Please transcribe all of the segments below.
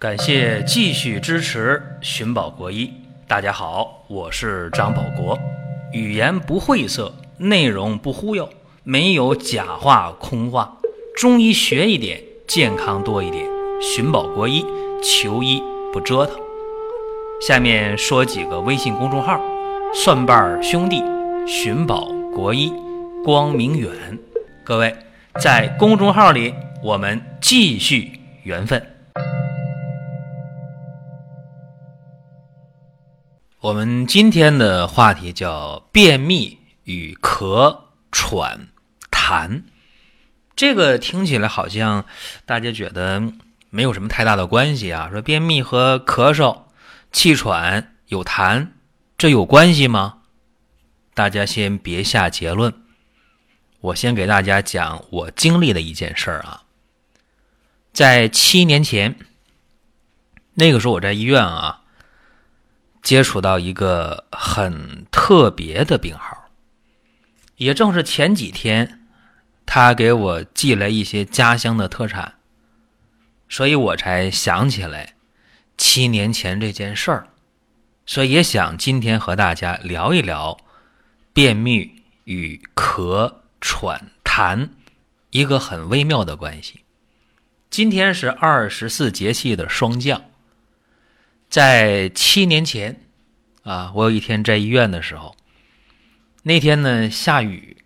感谢继续支持寻宝国医。大家好，我是张保国，语言不晦涩，内容不忽悠，没有假话空话，中医学一点，健康多一点。寻宝国医，求医不折腾。下面说几个微信公众号：蒜瓣兄弟、寻宝国医、光明远。各位在公众号里，我们继续缘分。我们今天的话题叫便秘与咳喘痰，这个听起来好像大家觉得没有什么太大的关系啊，说便秘和咳嗽、气喘、有痰，这有关系吗？大家先别下结论，我先给大家讲我经历的一件事啊。在7年前，那个时候我在医院啊，接触到一个很特别的病号，也正是前几天他给我寄来一些家乡的特产，所以我才想起来7年前这件事儿，所以也想今天和大家聊一聊便秘与咳喘痰一个很微妙的关系。今天是24节气的霜降，在7年前啊，我有一天在医院的时候，那天呢下雨，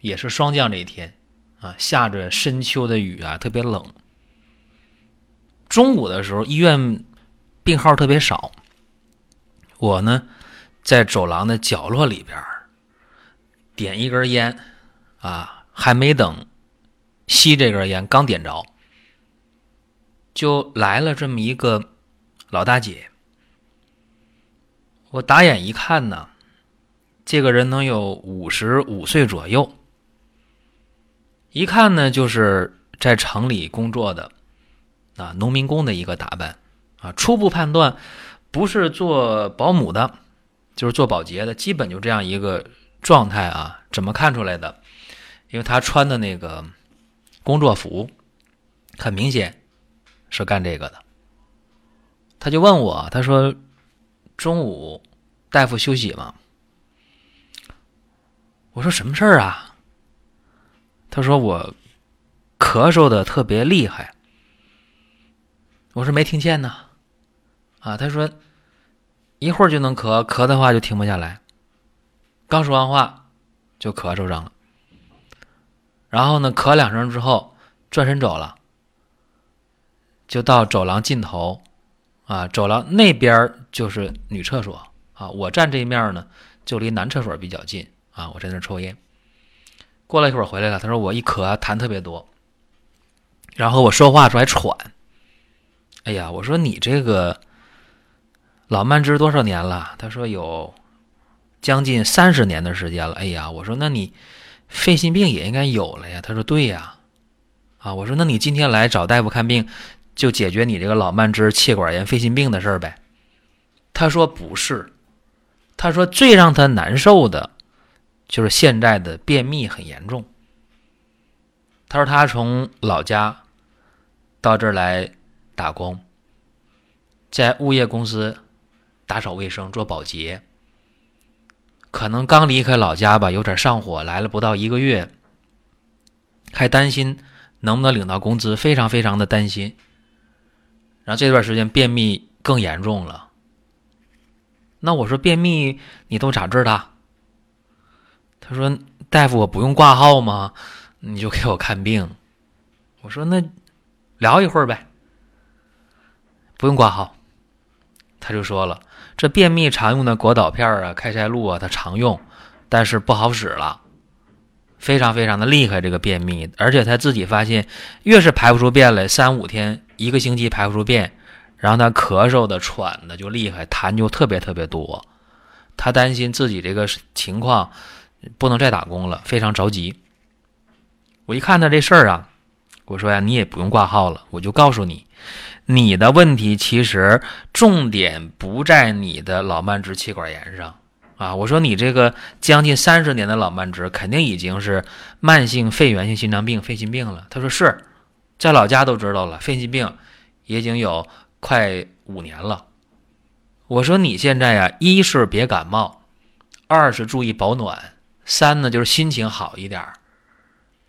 也是霜降这一天啊，下着深秋的雨啊，特别冷。中午的时候医院病号特别少，我呢在走廊的角落里边点一根烟啊，还没等吸这根烟，刚点着就来了这么一个老大姐。我打眼一看呢，这个人能有55岁左右，一看呢就是在城里工作的啊，农民工的一个打扮啊，初步判断不是做保姆的就是做保洁的，基本就这样一个状态啊。怎么看出来的？因为他穿的那个工作服很明显是干这个的。他就问我，他说中午大夫休息吗？我说什么事儿啊？他说我咳嗽的特别厉害。我说没听见呢啊，他说一会儿就能咳，咳的话就停不下来。刚说完话就咳嗽上了，然后呢咳两声之后转身走了，就到走廊尽头啊，走廊那边就是女厕所啊，我站这面呢就离男厕所比较近啊，我在那抽烟。过了一会儿回来了，他说我一咳痰特别多，然后我说话的时候还喘。哎呀，我说你这个老慢支多少年了？他说有将近30年的时间了。哎呀，我说那你肺心病也应该有了呀？他说对呀。啊，我说那你今天来找大夫看病，就解决你这个老慢支、气管炎、肺心病的事儿呗？他说不是，他说最让他难受的就是现在的便秘很严重。他说他从老家到这儿来打工，在物业公司打扫卫生做保洁，可能刚离开老家吧，有点上火，来了不到1个月，还担心能不能领到工资，非常非常的担心。然后这段时间便秘更严重了。那我说便秘你都咋治的？他说大夫我不用挂号吗？你就给我看病。我说那聊一会儿呗。不用挂号。他就说了，这便秘常用的果导片啊、开塞露啊他常用，但是不好使了，非常非常的厉害这个便秘。而且他自己发现越是排不出便来，3-5天1个星期排不出便，然后他咳嗽的喘的就厉害，痰就特别特别多。他担心自己这个情况不能再打工了，非常着急。我一看他这事儿啊，我说呀，你也不用挂号了，我就告诉你，你的问题其实重点不在你的老慢支气管炎上啊，我说你这个将近30年的老慢支肯定已经是慢性肺源性心脏病、肺心病了。他说是，在老家都知道了，肺心病也已经有快5年了。我说你现在呀，一是别感冒，二是注意保暖，三呢就是心情好一点。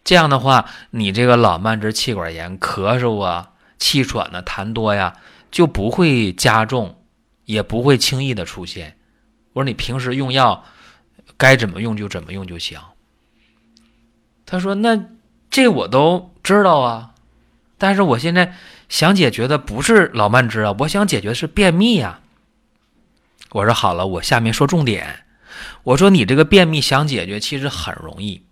这样的话，你这个老慢支气管炎、咳嗽啊、气喘呢、痰多呀，就不会加重，也不会轻易的出现。我说你平时用药该怎么用就怎么用就行。他说那这我都知道啊，但是我现在想解决的不是老慢支啊，我想解决的是便秘啊。我说好了，我下面说重点。我说你这个便秘想解决其实很容易。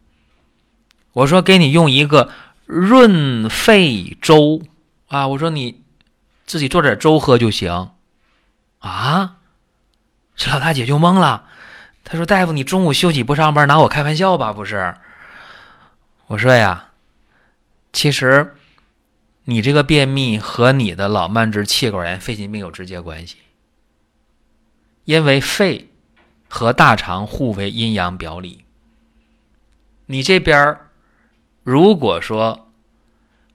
我说给你用一个润肺粥啊，我说你自己做点粥喝就行。啊，这老大姐就懵了，她说大夫你中午休息不上班，拿我开玩笑吧不是。我说呀，其实你这个便秘和你的老慢支气管炎、肺心病有直接关系，因为肺和大肠互为阴阳表里。你这边如果说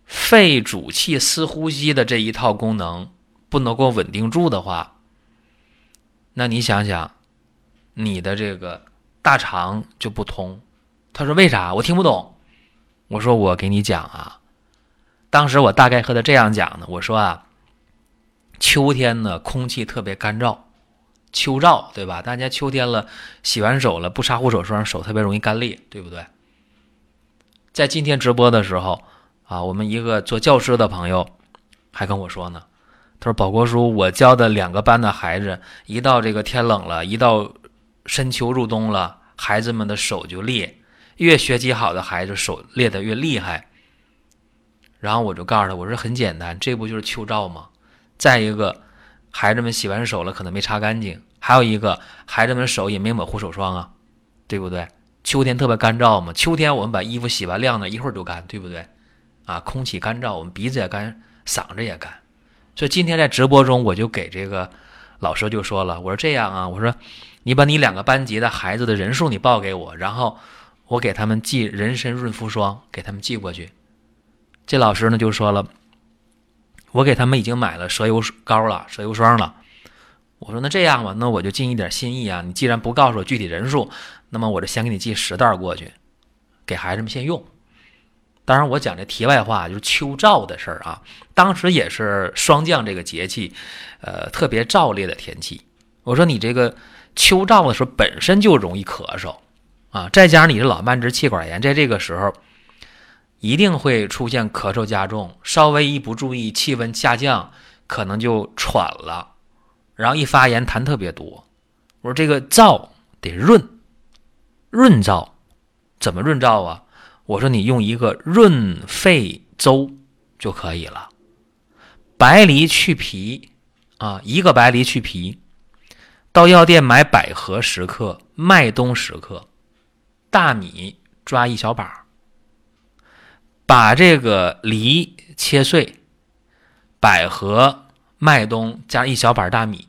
肺主气司呼吸的这一套功能不能够稳定住的话，那你想想你的这个大肠就不通。他说为啥？我听不懂。我说我给你讲啊，当时我大概和他这样讲的，我说啊，秋天呢空气特别干燥，秋燥对吧？大家秋天了洗完手了不擦护手霜，手特别容易干裂，对不对？在今天直播的时候啊，我们一个做教师的朋友还跟我说呢，他说宝国叔，我教的2个班的孩子，一到这个天冷了，一到深秋入冬了，孩子们的手就裂，越学习好的孩子手裂得越厉害。然后我就告诉他，我说很简单，这不就是秋燥吗？再一个孩子们洗完手了可能没擦干净，还有一个孩子们手也没抹护手霜啊，对不对？秋天特别干燥嘛，秋天我们把衣服洗完晾了一会儿就干，对不对啊？空气干燥，我们鼻子也干，嗓子也干。所以今天在直播中我就给这个老师就说了，我说这样啊，我说你把你2个班级的孩子的人数你报给我，然后我给他们寄人参润肤霜，给他们寄过去。这老师呢就说了，我给他们已经买了蛇油膏了，蛇油霜了。我说那这样吧，那我就尽一点心意啊，你既然不告诉我具体人数，那么我就先给你寄10袋过去，给孩子们先用。当然我讲这题外话，就是秋燥的事儿啊。当时也是霜降这个节气，特别燥烈的天气。我说你这个秋燥的时候本身就容易咳嗽啊，再加上你是老慢支气管炎，在这个时候一定会出现咳嗽加重，稍微一不注意气温下降可能就喘了，然后一发炎痰特别多。我说这个燥得润燥，怎么润燥啊？我说你用一个润肺粥就可以了。白梨去皮啊，1个白梨去皮，到药店买百合10克，麦冬10克，大米抓1小把，把这个梨切碎，百合、麦冬加1小把大米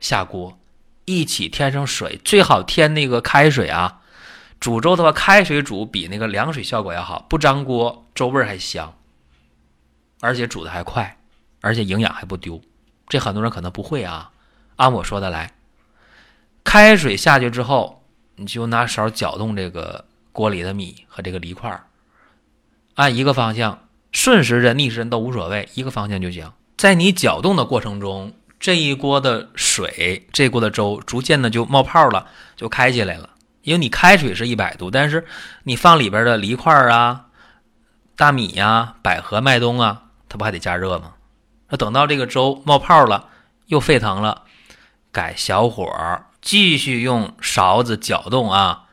下锅，一起添上水，最好添那个开水啊。煮粥的话，开水煮比那个凉水效果要好，不粘锅，粥味还香，而且煮的还快，而且营养还不丢。这很多人可能不会啊，按我说的来。开水下去之后，你就拿勺搅动这个锅里的米和这个梨块，按一个方向，顺时针、逆时针都无所谓，一个方向就行。在你搅动的过程中，这一锅的水，这一锅的粥逐渐的就冒泡了，就开起来了。因为你开水是100度，但是你放里边的梨块啊、大米啊、百合、麦冬啊，它不还得加热吗？那等到这个粥冒泡了，又沸腾了，改小火，继续用勺子搅动啊。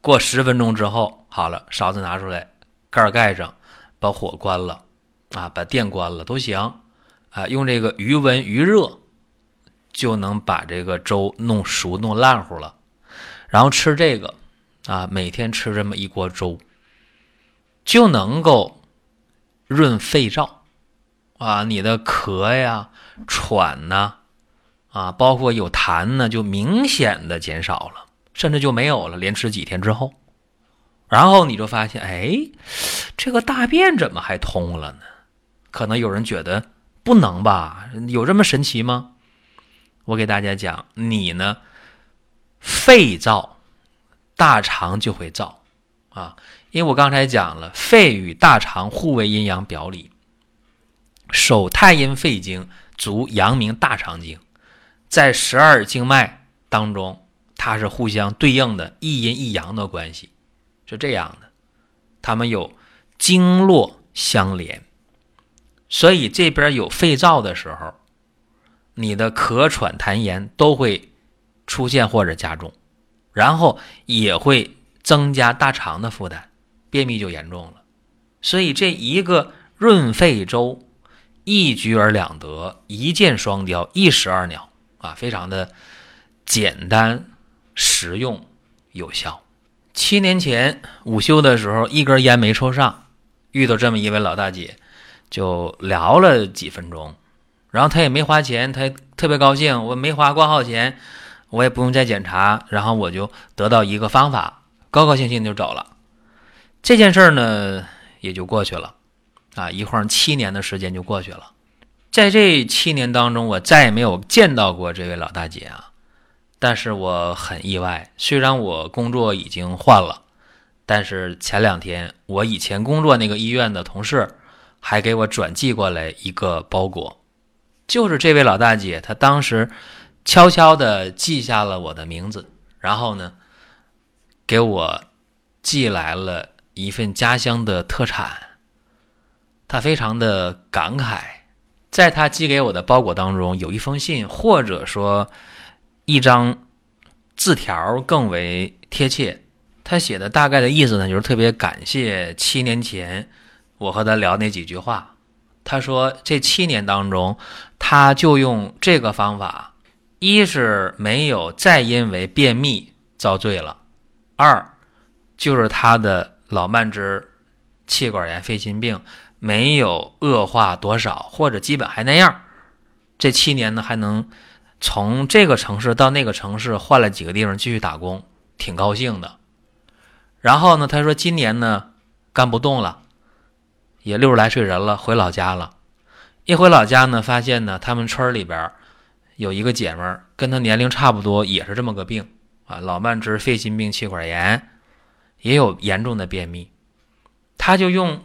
过10分钟之后，好了，勺子拿出来，盖盖上，把火关了啊，把电关了都行啊。用这个余温余热，就能把这个粥弄熟、弄烂乎了。然后吃这个啊，每天吃这么一锅粥，就能够润肺燥啊，你的咳呀、喘呐、啊，包括有痰呢，就明显的减少了，甚至就没有了。连吃几天之后，然后你就发现，哎，这个大便怎么还通了呢？可能有人觉得不能吧？有这么神奇吗？我给大家讲，你呢，肺燥，大肠就会燥啊。因为我刚才讲了，肺与大肠互为阴阳表里，手太阴肺经，足阳明大肠经，在12经脉当中，它是互相对应的，一阴一阳的关系是这样的，它们有经络相连。所以这边有肺燥的时候，你的咳喘痰炎都会出现或者加重，然后也会增加大肠的负担，便秘就严重了。所以这一个润肺周，一举而两得，一箭双雕，一石二鸟啊，非常的简单实用有效。7年前午休的时候，一根烟没抽上，遇到这么一位老大姐，就聊了几分钟，然后她也没花钱，她特别高兴，我没花挂号钱，我也不用再检查，然后我就得到一个方法，高高兴兴就走了。这件事呢也就过去了啊，一晃7年的时间就过去了。在这7年当中，我再也没有见到过这位老大姐啊，但是我很意外，虽然我工作已经换了，但是前2天我以前工作那个医院的同事还给我转寄过来一个包裹，就是这位老大姐，她当时悄悄地记下了我的名字，然后呢给我寄来了一份家乡的特产。她非常的感慨，在她寄给我的包裹当中有一封信，或者说一张字条更为贴切，她写的大概的意思呢，就是特别感谢7年前我和他聊那几句话。他说这7年当中，他就用这个方法，一是没有再因为便秘遭罪了，二就是他的老慢支、气管炎、肺心病没有恶化多少，或者基本还那样。这7年呢，还能从这个城市到那个城市，换了几个地方继续打工，挺高兴的。然后呢，他说今年呢干不动了，也60来岁人了，回老家了。一回老家呢，发现呢他们村里边有一个姐们儿，跟她年龄差不多，也是这么个病啊，老慢支、肺心病、气管炎，也有严重的便秘。她就用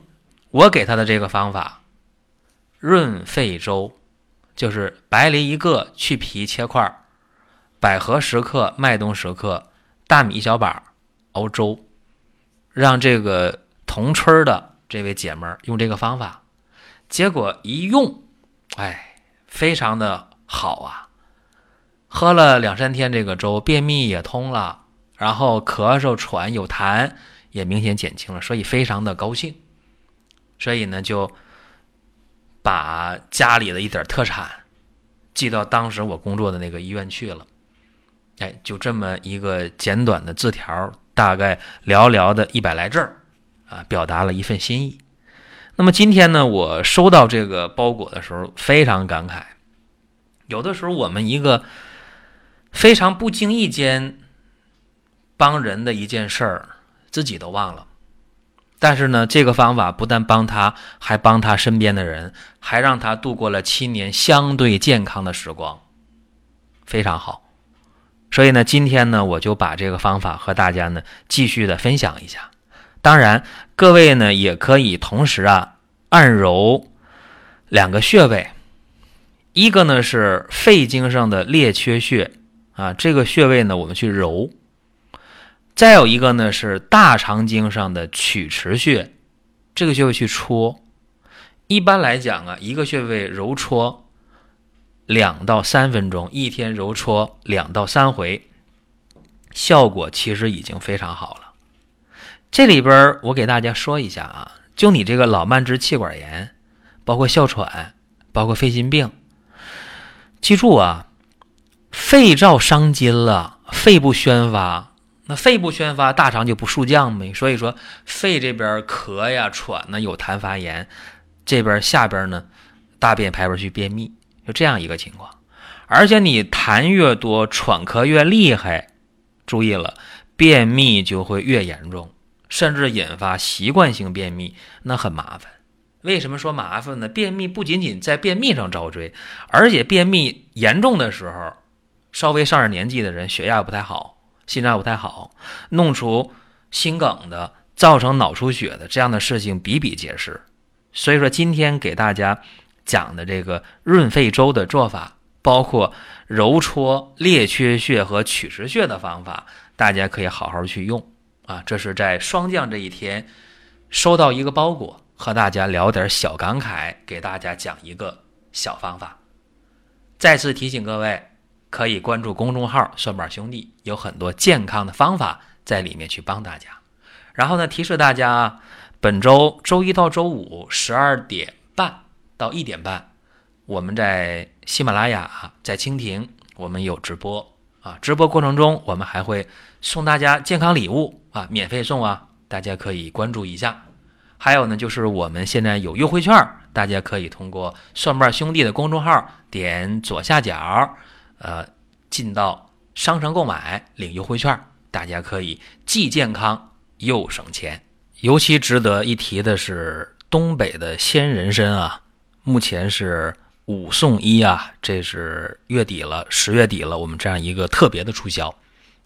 我给她的这个方法，润肺粥，就是白梨1个去皮切块，百合10克，麦冬10克，大米1小把熬粥，让这个同村的这位姐们儿用这个方法，结果一用，哎，非常的好啊！喝了2-3天这个粥，便秘也通了，然后咳嗽、喘、有痰也明显减轻了，所以非常的高兴。所以呢，就把家里的一点特产寄到当时我工作的那个医院去了。哎，就这么一个简短的字条，大概寥寥的100来字啊，表达了一份心意。那么今天呢，我收到这个包裹的时候非常感慨。有的时候我们一个非常不经意间帮人的一件事儿，自己都忘了。但是呢，这个方法不但帮他，还帮他身边的人，还让他度过了7年相对健康的时光，非常好。所以呢，今天呢，我就把这个方法和大家呢继续的分享一下。当然各位呢也可以同时啊按揉2个穴位。一个呢是肺经上的列缺穴啊，这个穴位呢我们去揉。再有一个呢是大肠经上的曲池穴，这个穴位去戳。一般来讲啊，一个穴位揉戳2到3分钟，一天揉戳2到3回，效果其实已经非常好了。这里边我给大家说一下啊，就你这个老慢支、气管炎，包括哮喘，包括肺心病，记住啊，肺燥伤筋了，肺不宣发，那肺不宣发，大肠就不肃降呗。所以说肺这边咳呀、喘呢，有痰发炎，这边下边呢大便排不出去，便秘，就这样一个情况。而且你痰越多，喘咳越厉害，注意了，便秘就会越严重，甚至引发习惯性便秘，那很麻烦。为什么说麻烦呢？便秘不仅仅在便秘上遭罪，而且便秘严重的时候，稍微上点年纪的人血压不太好，心脏不太好，弄出心梗的，造成脑出血的这样的事情比比皆是。所以说今天给大家讲的这个润肺粥的做法，包括揉搓列缺穴和曲池穴的方法，大家可以好好去用啊！这是在霜降这一天收到一个包裹，和大家聊点小感慨，给大家讲一个小方法。再次提醒各位，可以关注公众号蒜瓣兄弟，有很多健康的方法在里面去帮大家。然后呢，提示大家，本周周一到周五12:30到1:30，我们在喜马拉雅、在蜻蜓我们有直播啊。直播过程中我们还会送大家健康礼物啊，免费送啊，大家可以关注一下。还有呢，就是我们现在有优惠券，大家可以通过蒜瓣兄弟的公众号点左下角进到商城购买领优惠券，大家可以既健康又省钱。尤其值得一提的是东北的鲜人参啊，目前是5送1啊，这是月底了，10月底了，我们这样一个特别的促销。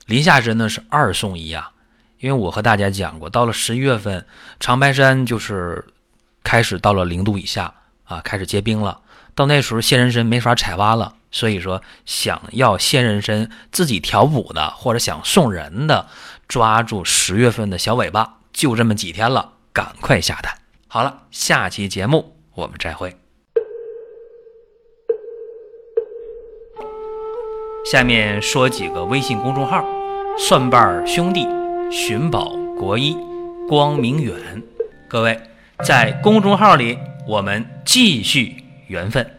林下参呢是2送1啊，因为我和大家讲过，到了11月份，长白山就是开始到了0度以下啊，开始结冰了，到那时候鲜人参没法采挖了，所以说想要鲜人参自己调补的或者想送人的，抓住10月份的小尾巴，就这么几天了，赶快下单。好了，下期节目我们再会。下面说几个微信公众号：蒜瓣兄弟、寻宝国医、光明远。各位在公众号里，我们继续缘分。